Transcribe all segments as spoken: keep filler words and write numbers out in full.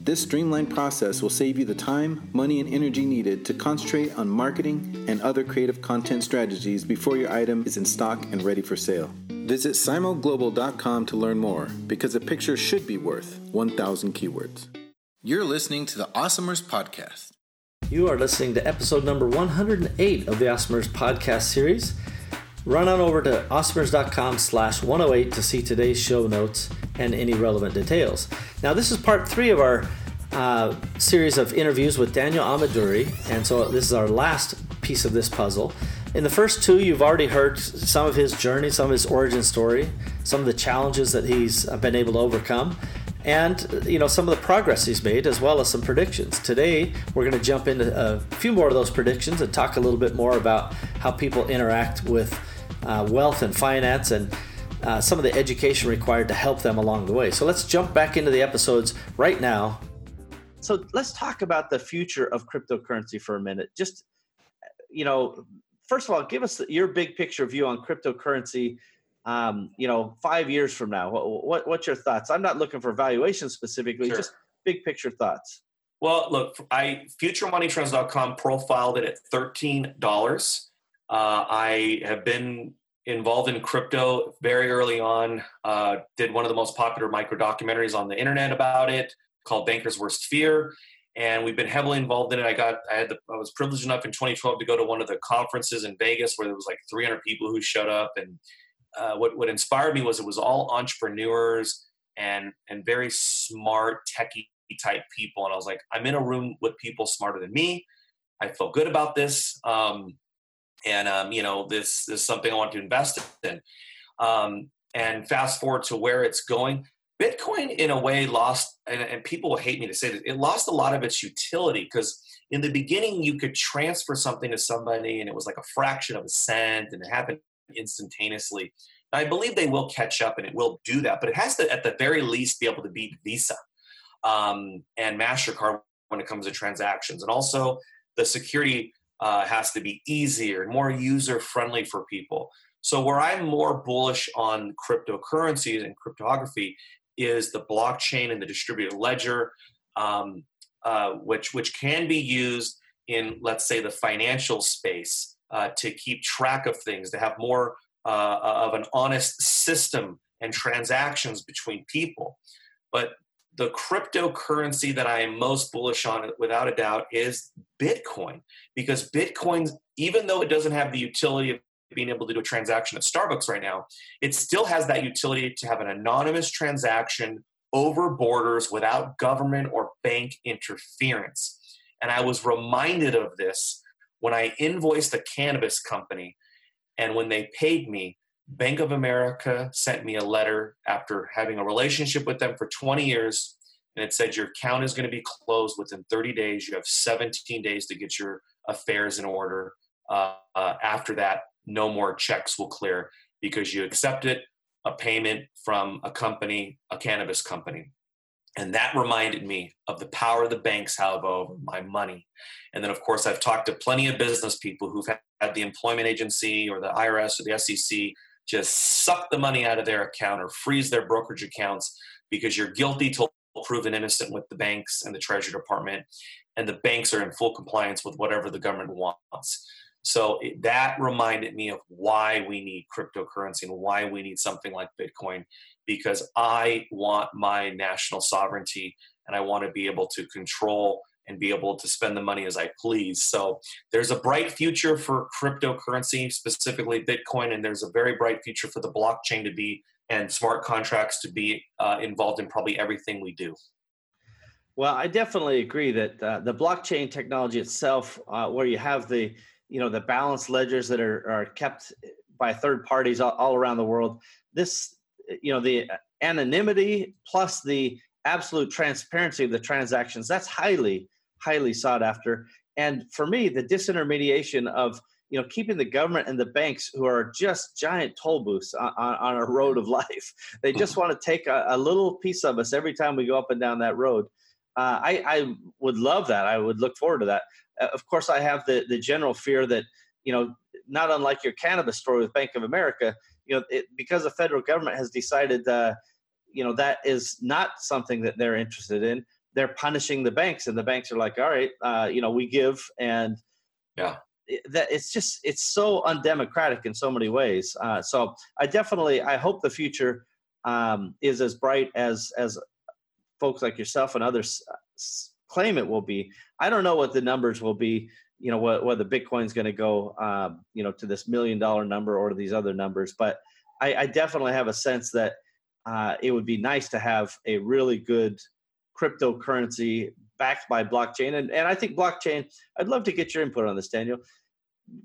This streamlined process will save you the time, money, and energy needed to concentrate on marketing and other creative content strategies before your item is in stock and ready for sale. Visit Simo Global dot com to learn more, because a picture should be worth one thousand keywords. You're listening to the Awesomers Podcast. You are listening to episode number one hundred eight of the Awesomers Podcast series. Run on over to awesomers dot com slash one oh eight to see today's show notes and any relevant details. Now, this is part three of our uh, series of interviews with Daniel Amadori, and so this is our last piece of this puzzle. In the first two, you've already heard some of his journey, some of his origin story, some of the challenges that he's been able to overcome, and you know some of the progress he's made, as well as some predictions. Today, we're going to jump into a few more of those predictions and talk a little bit more about how people interact with uh, wealth and finance and uh, some of the education required to help them along the way. So let's jump back into the episodes right now. So let's talk about the future of cryptocurrency for a minute. Just, you know, first of all, give us your big picture view on cryptocurrency. Um, you know, five years from now, what, what what's your thoughts? I'm not looking for valuation specifically, sure. Just big picture thoughts. Well, look, I future money trends dot com profiled it at thirteen dollars. Uh, I have been involved in crypto very early on. Uh, did one of the most popular micro documentaries on the internet about it called Banker's Worst Fear, and we've been heavily involved in it. I got, I had, the, I was privileged enough in twenty twelve to go to one of the conferences in Vegas where there was like three hundred people who showed up, and Uh, what, what inspired me was it was all entrepreneurs and and very smart, techie type people. And I was like, I'm in a room with people smarter than me. I feel good about this. Um, and, um, you know, this, this is something I want to invest in. Um, and fast forward to where it's going. Bitcoin, in a way, lost, and, and people will hate me to say this, it lost a lot of its utility, because in the beginning, you could transfer something to somebody, and it was like a fraction of a cent, and it happened instantaneously. I believe they will catch up, and it will do that, but it has to, at the very least, be able to beat Visa um, and MasterCard when it comes to transactions. And also, the security uh, has to be easier and more user-friendly for people. So where I'm more bullish on cryptocurrencies and cryptography is the blockchain and the distributed ledger, um, uh, which which can be used in, let's say, the financial space. Uh, to keep track of things, to have more uh, of an honest system and transactions between people. But the cryptocurrency that I am most bullish on, without a doubt, is Bitcoin. Because Bitcoin, even though it doesn't have the utility of being able to do a transaction at Starbucks right now, it still has that utility to have an anonymous transaction over borders without government or bank interference. And I was reminded of this when I invoiced a cannabis company, and when they paid me, Bank of America sent me a letter after having a relationship with them for twenty years, and it said, your account is going to be closed within thirty days. You have seventeen days to get your affairs in order. Uh, uh, after that, no more checks will clear because you accepted a payment from a company, a cannabis company. And that reminded me of the power the banks have over my money. And then, of course, I've talked to plenty of business people who've had the employment agency or the I R S or the S E C just suck the money out of their account or freeze their brokerage accounts, because you're guilty till proven innocent with the banks and the Treasury Department, and the banks are in full compliance with whatever the government wants. So that reminded me of why we need cryptocurrency and why we need something like Bitcoin, because I want my national sovereignty, and I want to be able to control and be able to spend the money as I please. So there's a bright future for cryptocurrency, specifically Bitcoin, and there's a very bright future for the blockchain to be and smart contracts to be uh, involved in probably everything we do. Well, I definitely agree that uh, the blockchain technology itself, uh, where you have the, you know, the balance ledgers that are, are kept by third parties all, all around the world, this, you know, the anonymity plus the absolute transparency of the transactions, that's highly, highly sought after. And for me, the disintermediation of, you know, keeping the government and the banks, who are just giant toll booths on, on a road of life. They just want to take a, a little piece of us every time we go up and down that road. Uh, I, I would love that. I would look forward to that. Uh, of course, I have the, the general fear that, you know, not unlike your cannabis story with Bank of America, you know, it, because the federal government has decided, uh, you know, that is not something that they're interested in. They're punishing the banks, and the banks are like, all right, uh, you know, we give. And yeah, it, that it's just, it's so undemocratic in so many ways. Uh, so I definitely, I hope the future um, is as bright as, as, folks like yourself and others claim it will be. I don't know what the numbers will be, you know, whether Bitcoin's going to go, uh, you know, to this million dollar number or to these other numbers. But I, I definitely have a sense that uh, it would be nice to have a really good cryptocurrency backed by blockchain. And, and I think blockchain, I'd love to get your input on this, Daniel.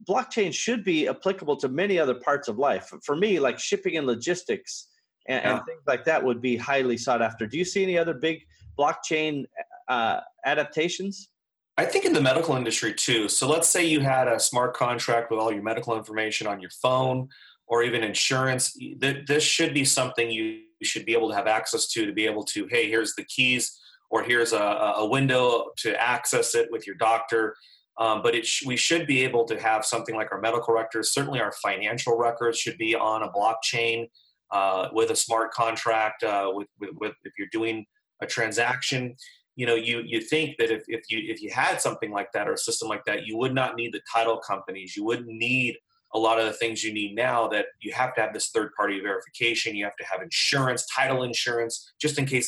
Blockchain should be applicable to many other parts of life. For me, like shipping and logistics, and, yeah. and things like that would be highly sought after. Do you see any other big blockchain uh, adaptations? I think in the medical industry too. So let's say you had a smart contract with all your medical information on your phone or even insurance. Th- this should be something you should be able to have access to, to be able to, hey, here's the keys or here's a, a window to access it with your doctor. Um, but it sh- we should be able to have something like our medical records. Certainly our financial records should be on a blockchain Uh, with a smart contract, uh, with, with, with if you're doing a transaction, you know, you you think that if, if you if you had something like that or a system like that, you would not need the title companies. You wouldn't need a lot of the things you need now that you have to have this third-party verification. You have to have insurance, title insurance, just in case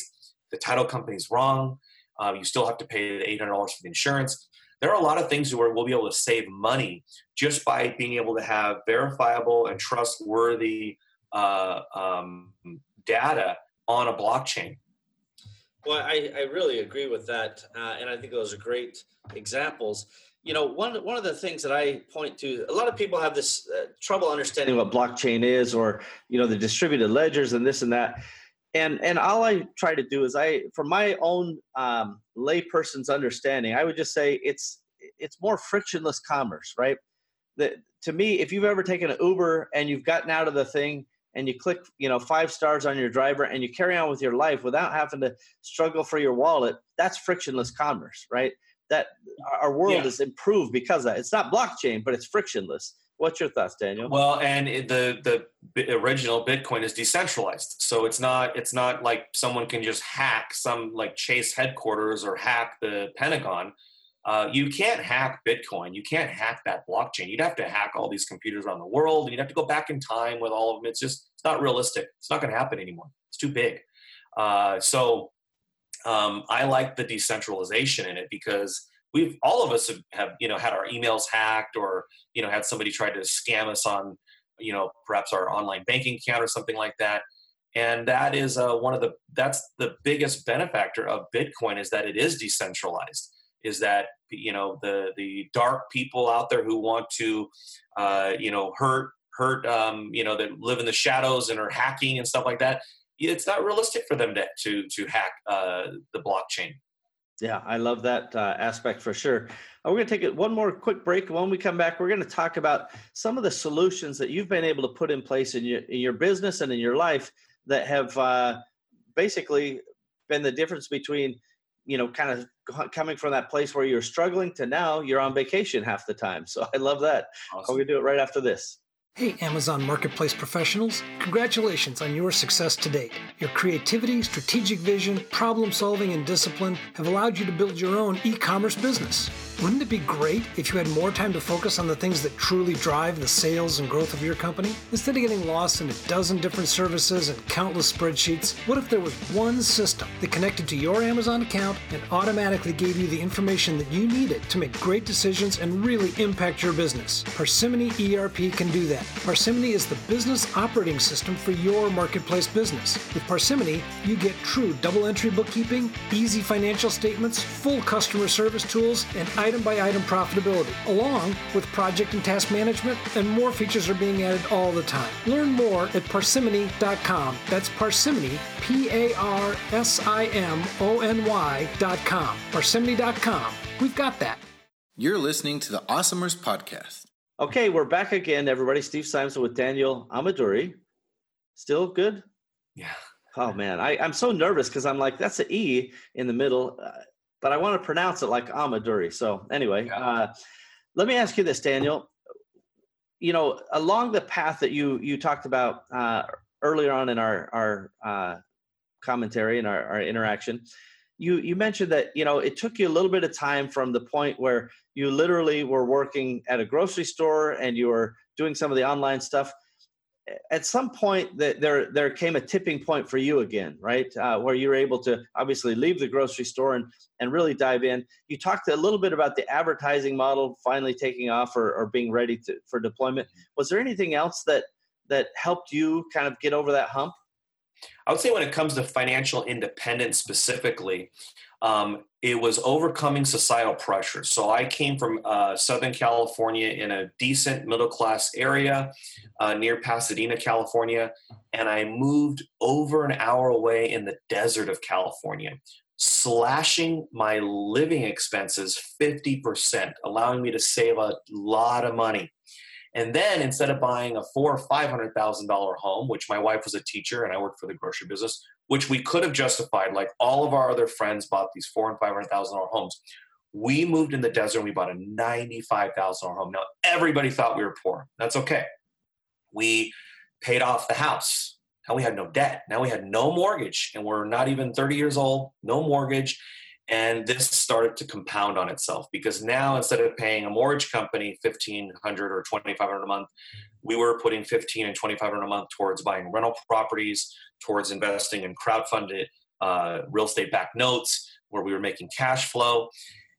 the title company's wrong. Uh, you still have to pay the eight hundred dollars for the insurance. There are a lot of things where we'll be able to save money just by being able to have verifiable and trustworthy Uh, um, data on a blockchain. Well, I, I really agree with that. Uh, and I think those are great examples. You know, one, one of the things that I point to, a lot of people have this uh, trouble understanding what blockchain is, or, you know, the distributed ledgers and this and that. And, and all I try to do is I, from my own um, layperson's understanding, I would just say it's, it's more frictionless commerce, right? That, to me, if you've ever taken an Uber and you've gotten out of the thing, and you click, you know, five stars on your driver and you carry on with your life without having to struggle for your wallet, that's frictionless commerce, right? That our world yeah. is improved because of that. It's not blockchain, but it's frictionless. What's your thoughts, Daniel? Well, and it, the the original Bitcoin is decentralized. So it's not it's not like someone can just hack some like Chase headquarters or hack the Pentagon. Uh, you can't hack Bitcoin. You can't hack that blockchain. You'd have to hack all these computers around the world, and you'd have to go back in time with all of them. It's just, it's not realistic. It's not going to happen anymore. It's too big. Uh, so um, I like the decentralization in it, because we've, all of us have, have, you know, had our emails hacked, or, you know, had somebody try to scam us on, you know, perhaps our online banking account or something like that. And that is uh, one of the, that's the biggest benefactor of Bitcoin, is that it is decentralized. Is that, you know, the the dark people out there who want to, uh, you know, hurt, hurt, um, you know, that live in the shadows and are hacking and stuff like that. It's not realistic for them to to, to hack uh, the blockchain. Yeah, I love that uh, aspect for sure. We're going to take one more quick break. When we come back, we're going to talk about some of the solutions that you've been able to put in place in your, in your business and in your life that have uh, basically been the difference between, you know, kind of coming from that place where you're struggling to now you're on vacation half the time. So I love that. Awesome. We're going to do it right after this. Hey, Amazon Marketplace professionals, congratulations on your success to date. Your creativity, strategic vision, problem solving, and discipline have allowed you to build your own e-commerce business. Wouldn't it be great if you had more time to focus on the things that truly drive the sales and growth of your company? Instead of getting lost in a dozen different services and countless spreadsheets, what if there was one system that connected to your Amazon account and automatically gave you the information that you needed to make great decisions and really impact your business? Parsimony E R P can do that. Parsimony is the business operating system for your marketplace business. With Parsimony, you get true double-entry bookkeeping, easy financial statements, full customer service tools, and item-by-item profitability, along with project and task management, and more features are being added all the time. Learn more at parsimony dot com. That's Parsimony, P A R S I M O N Y dot com. Parsimony dot com. We've got that. You're listening to the Awesomers podcast. Okay, we're back again, everybody. Steve Simonson with Daniel Amadori. Still good? Yeah. Oh, man. I, I'm so nervous because I'm like, that's an E in the middle, uh, but I want to pronounce it like Amadori. So anyway, yeah. uh, let me ask you this, Daniel. You know, along the path that you you talked about uh, earlier on in our, our uh, commentary and our, our interaction, You you mentioned that, you know, it took you a little bit of time from the point where you literally were working at a grocery store and you were doing some of the online stuff. At some point, that there there came a tipping point for you again, right? Uh, where you were able to obviously leave the grocery store and and really dive in. You talked a little bit about the advertising model finally taking off or, or being ready to, for deployment. Was there anything else that that helped you kind of get over that hump? I would say when it comes to financial independence specifically, um, it was overcoming societal pressure. So I came from uh, Southern California in a decent middle-class area uh, near Pasadena, California, and I moved over an hour away in the desert of California, slashing my living expenses fifty percent, allowing me to save a lot of money. And then instead of buying a four or five hundred thousand dollar home, which my wife was a teacher and I worked for the grocery business, which we could have justified, like all of our other friends bought these four and five hundred thousand dollar homes, we moved in the desert and we bought a ninety-five thousand dollar home. Now everybody thought we were poor. That's okay. We paid off the house. Now we had no debt. Now we had no mortgage, and we're not even thirty years old, no mortgage. And this started to compound on itself because now instead of paying a mortgage company fifteen hundred dollars or twenty-five hundred dollars a month, we were putting fifteen hundred dollars and twenty-five hundred dollars a month towards buying rental properties, towards investing in crowdfunded uh, real estate-backed notes where we were making cash flow.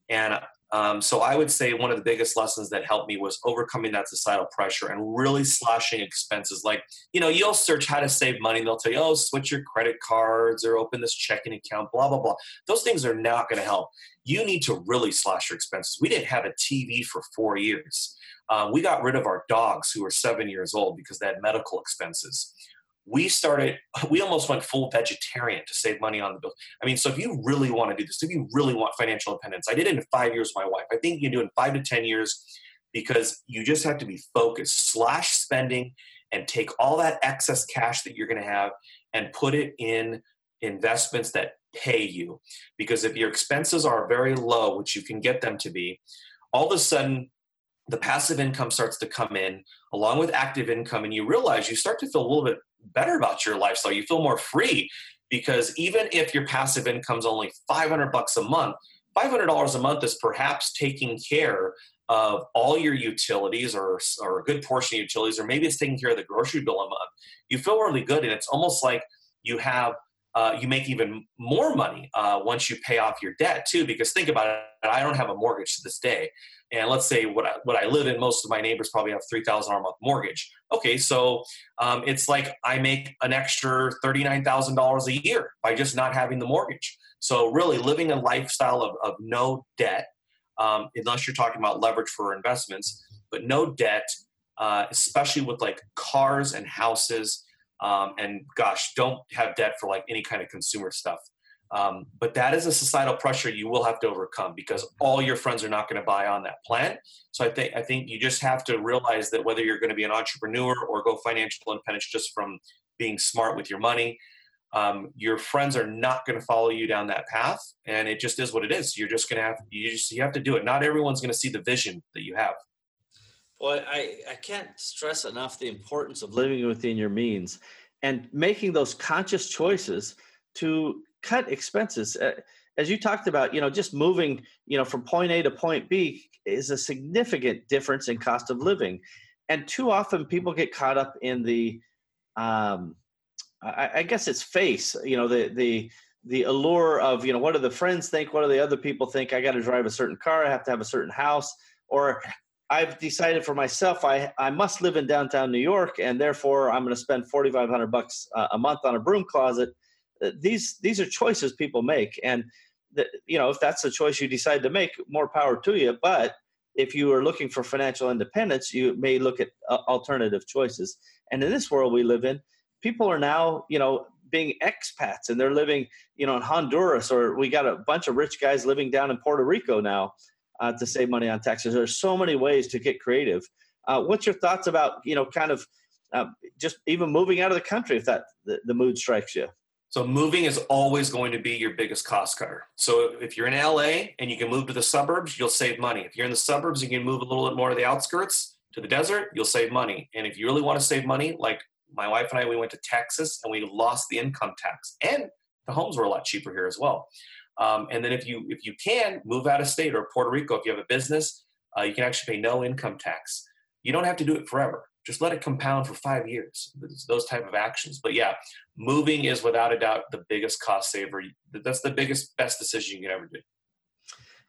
And um, so I would say one of the biggest lessons that helped me was overcoming that societal pressure and really slashing expenses. Like, you know, you'll search how to save money. And they'll tell you, oh, switch your credit cards or open this checking account, blah, blah, blah. Those things are not going to help. You need to really slash your expenses. We didn't have a T V for four years. Uh, we got rid of our dogs who were seven years old because they had medical expenses. We started, we almost went full vegetarian to save money on the bill. I mean, so if you really want to do this, if you really want financial independence, I did it in five years with my wife. I think you can do it in five to ten years because you just have to be focused, slash spending, and take all that excess cash that you're going to have and put it in investments that pay you. Because if your expenses are very low, which you can get them to be, all of a sudden, the passive income starts to come in along with active income, and you realize you start to feel a little bit better about your lifestyle. You feel more free because even if your passive income is only five hundred bucks a month, five hundred dollars a month is perhaps taking care of all your utilities or, or a good portion of utilities, or maybe it's taking care of the grocery bill a month. You feel really good, and it's almost like you have Uh, you make even more money uh, once you pay off your debt too, because think about it, I don't have a mortgage to this day. And let's say what I, what I live in, most of my neighbors probably have three thousand dollars a month mortgage. Okay, so um, it's like I make an extra thirty-nine thousand dollars a year by just not having the mortgage. So really living a lifestyle of, of no debt, um, unless you're talking about leverage for investments, but no debt, uh, especially with like cars and houses. Um, and gosh, don't have debt for like any kind of consumer stuff. Um, but that is a societal pressure you will have to overcome because all your friends are not going to buy on that plan. So I think I think you just have to realize that whether you're going to be an entrepreneur or go financial independence just from being smart with your money, um, your friends are not going to follow you down that path, and it just is what it is. You're just going to have you just you have to do it. Not everyone's going to see the vision that you have. Well, I, I can't stress enough the importance of living within your means and making those conscious choices to cut expenses. As you talked about, you know, just moving, you know, from point A to point B is a significant difference in cost of living. And too often people get caught up in the, um, I, I guess it's face, you know, the, the, the allure of, you know, what do the friends think? What do the other people think? I got to drive a certain car. I have to have a certain house, or I've decided for myself, I, I must live in downtown New York, and therefore I'm going to spend forty-five hundred bucks a month on a broom closet. These, these are choices people make. And, the, you know, if that's the choice you decide to make, more power to you. But if you are looking for financial independence, you may look at uh, alternative choices. And in this world we live in, people are now, you know, being expats, and they're living, you know, in Honduras, or we got a bunch of rich guys living down in Puerto Rico now. Uh, to save money on taxes. There's so many ways to get creative. Uh, what's your thoughts about, you know, kind of uh, just even moving out of the country if that the, the mood strikes you? So moving is always going to be your biggest cost cutter. So if you're in L A and you can move to the suburbs, you'll save money. If you're in the suburbs, you can move a little bit more to the outskirts, to the desert, you'll save money. And if you really want to save money, like my wife and I, we went to Texas and we lost the income tax, and the homes were a lot cheaper here as well. Um, and then if you if you can, move out of state, or Puerto Rico, if you have a business, uh, you can actually pay no income tax. You don't have to do it forever. Just let it compound for five years, those type of actions. But yeah, moving is without a doubt the biggest cost saver. That's the biggest, best decision you can ever do.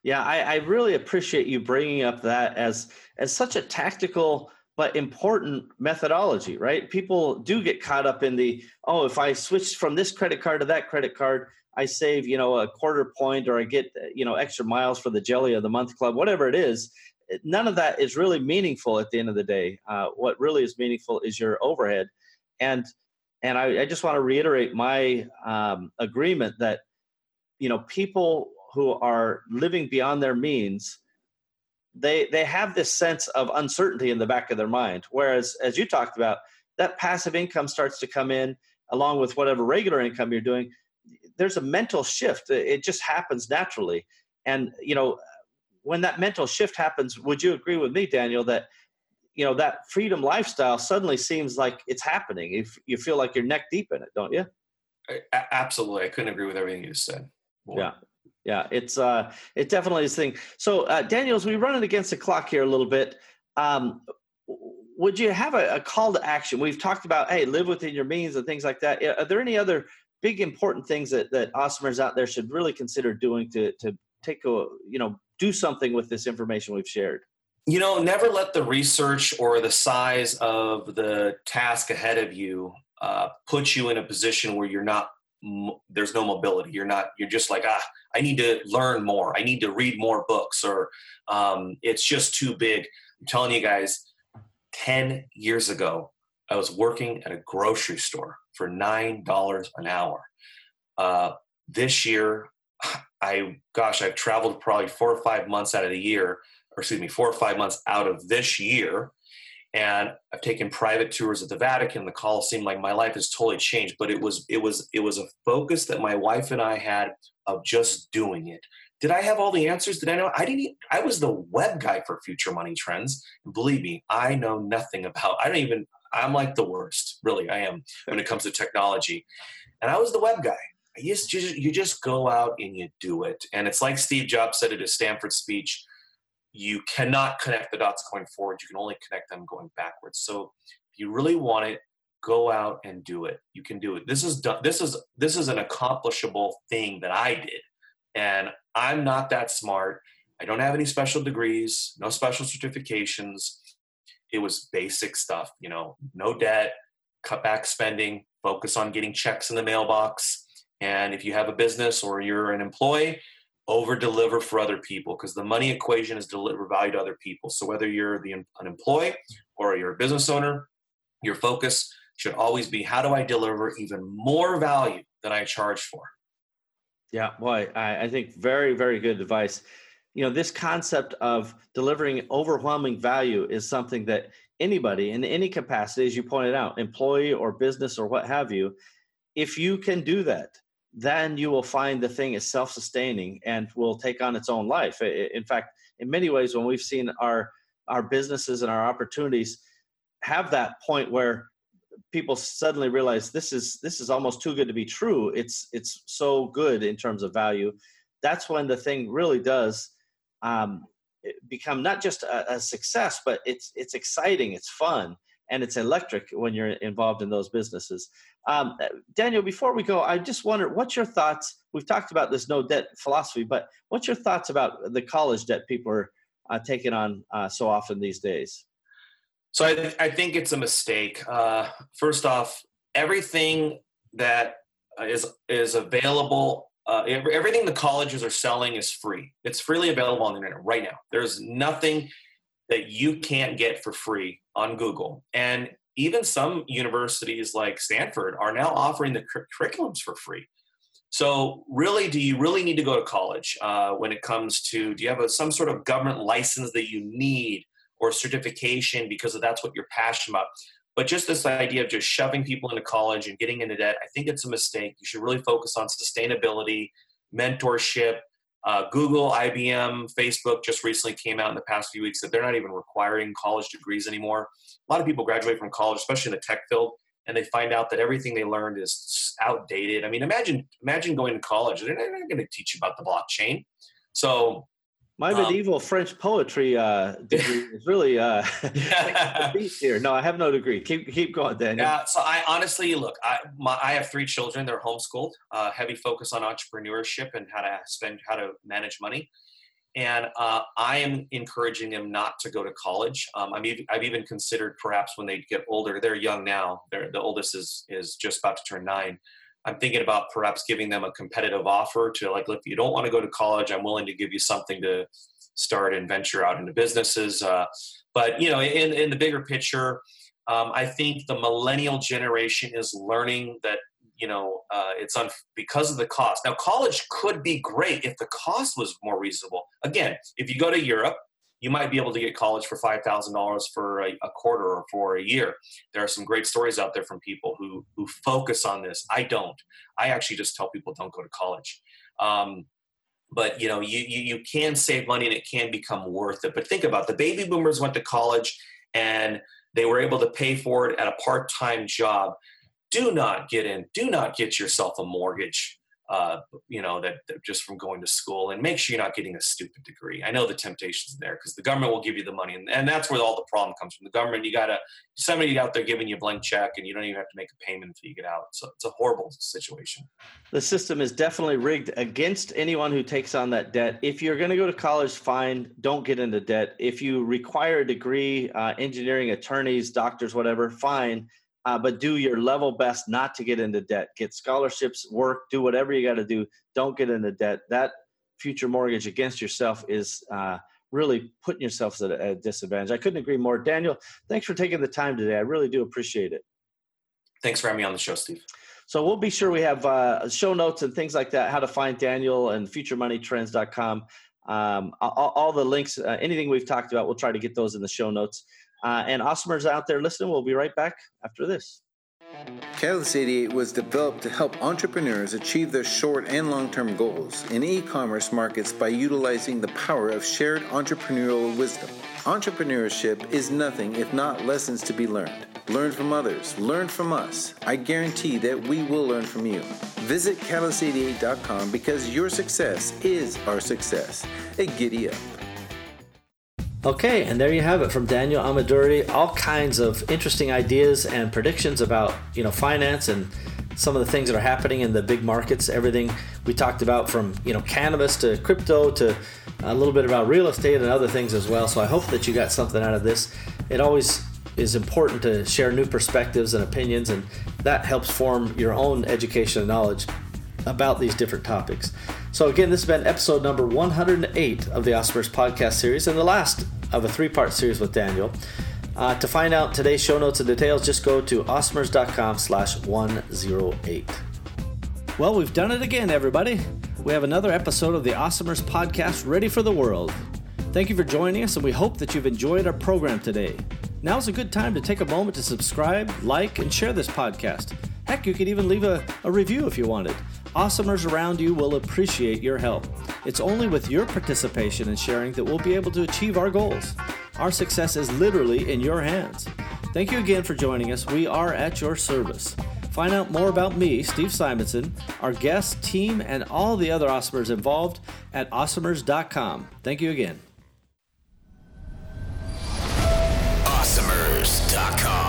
Yeah, I, I really appreciate you bringing up that as, as such a tactical but important methodology, right? People do get caught up in the, oh, if I switch from this credit card to that credit card, I save, you know, a quarter point, or I get, you know, extra miles for the Jelly of the Month Club, whatever it is. None of that is really meaningful at the end of the day. Uh, what really is meaningful is your overhead. And and I, I just want to reiterate my um, agreement that, you know, people who are living beyond their means, they they have this sense of uncertainty in the back of their mind. Whereas, as you talked about, that passive income starts to come in along with whatever regular income you're doing. There's a mental shift. It just happens naturally. And, you know, when that mental shift happens, would you agree with me, Daniel, that, you know, that freedom lifestyle suddenly seems like it's happening? If you feel like you're neck deep in it, don't you? I, absolutely. I couldn't agree with everything you said. Boy. Yeah. Yeah. It's, uh, it definitely is a thing. So, uh, Daniel, as we run it against the clock here a little bit, um, would you have a, a call to action? We've talked about, hey, live within your means and things like that. Are there any other big important things that, that Awesomers out there should really consider doing to, to take a, you know, do something with this information we've shared? You know, never let the research or the size of the task ahead of you uh, put you in a position where you're not, there's no mobility. You're not, you're just like, ah, I need to learn more. I need to read more books, or um, it's just too big. I'm telling you guys, ten years ago, I was working at a grocery store for nine dollars an hour. Uh, this year, I, gosh, I've traveled probably four or five months out of the year, or excuse me, four or five months out of this year. And I've taken private tours at the Vatican, the Colosseum. Like, my life has totally changed, but it was, it was, it was a focus that my wife and I had of just doing it. Did I have all the answers? Did I know? I didn't. I was the web guy for Future Money Trends. Believe me, I know nothing about, I don't even, I'm like the worst, really. I am when it comes to technology. And I was the web guy. I used to, you just go out and you do it. And it's like Steve Jobs said at his Stanford speech, you cannot connect the dots going forward. You can only connect them going backwards. So if you really want it, go out and do it. You can do it. This is this is this is an accomplishable thing that I did. And I'm not that smart. I don't have any special degrees, no special certifications. It was basic stuff, you know, no debt, cut back spending, focus on getting checks in the mailbox. And if you have a business or you're an employee, over deliver for other people, because the money equation is deliver value to other people. So whether you're the, an employee or you're a business owner, your focus should always be, how do I deliver even more value than I charge for? Yeah, boy, I, I think very, very good advice. You know, this concept of delivering overwhelming value is something that anybody in any capacity, as you pointed out, employee or business or what have you, if you can do that, then you will find the thing is self-sustaining and will take on its own life. In fact, in many ways, when we've seen our our businesses and our opportunities have that point where people suddenly realize this is this is almost too good to be true. It's it's so good in terms of value. That's when the thing really does um, become not just a, a success, but it's it's exciting, it's fun, and it's electric when you're involved in those businesses. Um, Daniel, before we go, I just wonder, what's your thoughts? We've talked about this no debt philosophy, but what's your thoughts about the college debt people are uh, taking on uh, so often these days? So I, th- I think it's a mistake. Uh, first off, everything that is is available, uh, everything the colleges are selling is free. It's freely available on the internet right now. There's nothing that you can't get for free on Google. And even some universities like Stanford are now offering the cur- curriculums for free. So really, do you really need to go to college uh, when it comes to, do you have a, some sort of government license that you need or certification because that's what you're passionate about? But just this idea of just shoving people into college and getting into debt, I think it's a mistake. You should really focus on sustainability, mentorship. Uh, Google, I B M, Facebook just recently came out in the past few weeks that they're not even requiring college degrees anymore. A lot of people graduate from college, especially in the tech field, and they find out that everything they learned is outdated. I mean, imagine imagine going to college. They're not going to teach you about the blockchain. So my medieval um, French poetry uh, degree is really uh, the beast here. No, I have no degree. Keep keep going, Daniel. Yeah. Uh, so I honestly look. I my, I have three children. They're homeschooled. Uh, heavy focus on entrepreneurship and how to spend, how to manage money. And uh, I am encouraging them not to go to college. Um, I'm even, I've even considered perhaps when they get older. They're young now. They're, the oldest is is just about to turn nine. I'm thinking about perhaps giving them a competitive offer to like, look, if you don't want to go to college, I'm willing to give you something to start and venture out into businesses. Uh, but, you know, in, in the bigger picture, um, I think the millennial generation is learning that, you know, uh, it's un- because of the cost. Now, college could be great if the cost was more reasonable. Again, if you go to Europe, you might be able to get college for five thousand dollars for a, a quarter or for a year. There are some great stories out there from people who who focus on this. I don't. I actually just tell people don't go to college. Um, but you know, you, you you can save money and it can become worth it. But think about it. The baby boomers went to college and they were able to pay for it at a part-time job. Do not get in. Do not get yourself a mortgage. Uh, you know, that, that just from going to school, and make sure you're not getting a stupid degree. I know the temptation's there because the government will give you the money. And, and that's where all the problem comes from. The government, you got to, somebody out there giving you a blank check and you don't even have to make a payment until you get out. So it's a horrible situation. The system is definitely rigged against anyone who takes on that debt. If you're going to go to college, fine, don't get into debt. If you require a degree, uh, engineering, attorneys, doctors, whatever, fine. Uh, but do your level best not to get into debt. Get scholarships, work, do whatever you got to do. Don't get into debt. That future mortgage against yourself is uh, really putting yourself at a, a disadvantage. I couldn't agree more. Daniel, thanks for taking the time today. I really do appreciate it. Thanks for having me on the show, Steve. So we'll be sure we have uh, show notes and things like that, how to find Daniel and future money trends dot com. Um, all, all the links, uh, anything we've talked about, we'll try to get those in the show notes. Uh, and Awesomers out there listening, we'll be right back after this. Catalyst eighty-eight was developed to help entrepreneurs achieve their short and long-term goals in e-commerce markets by utilizing the power of shared entrepreneurial wisdom. Entrepreneurship is nothing if not lessons to be learned. Learn from others. Learn from us. I guarantee that we will learn from you. Visit catalyst eighty-eight dot com because your success is our success. Hey, giddy up. Okay, and there you have it from Daniel Amadori. All kinds of interesting ideas and predictions about, you know, finance and some of the things that are happening in the big markets. Everything we talked about, from, you know, cannabis to crypto to a little bit about real estate and other things as well. So I hope that you got something out of this. It always is important to share new perspectives and opinions, and that helps form your own education and knowledge about these different topics. So again, this has been episode number one hundred eight of the Awesomers podcast series, and the last of a three-part series with Daniel. Uh, to find out today's show notes and details, just go to awesomers dot com slash one oh eight. Well, we've done it again, everybody. We have another episode of the Awesomers podcast ready for the world. Thank you for joining us, and we hope that you've enjoyed our program today. Now's a good time to take a moment to subscribe, like, and share this podcast. Heck, you could even leave a, a review if you wanted. Awesomers around you will appreciate your help. It's only with your participation and sharing that we'll be able to achieve our goals. Our success is literally in your hands. Thank you again for joining us. We are at your service. Find out more about me, Steve Simonson, our guests, team, and all the other Awesomers involved at awesomers dot com. Thank you again. awesomers dot com